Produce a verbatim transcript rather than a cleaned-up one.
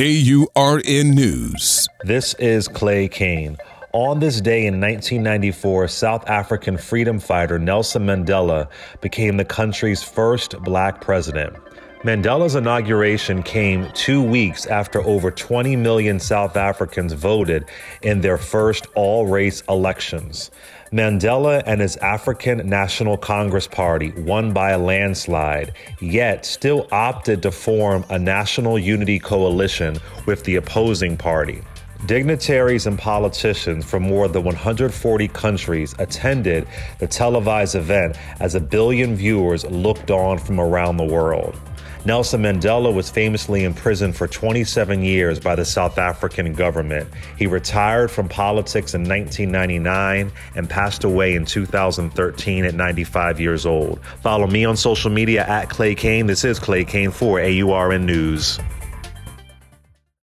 A U R N News. This is Clay Kane. On this day in nineteen ninety-four, South African freedom fighter Nelson Mandela became the country's first black president. Mandela's inauguration came two weeks after over twenty million South Africans voted in their first all-race elections. Mandela and his African National Congress party won by a landslide, yet still opted to form a national unity coalition with the opposing party. Dignitaries and politicians from more than one hundred forty countries attended the televised event as a billion viewers looked on from around the world. Nelson Mandela was famously imprisoned for twenty-seven years by the South African government. He retired from politics in nineteen ninety-nine and passed away in two thousand thirteen at ninety-five years old. Follow me on social media at Clay Kane. This is Clay Kane for A U R N News.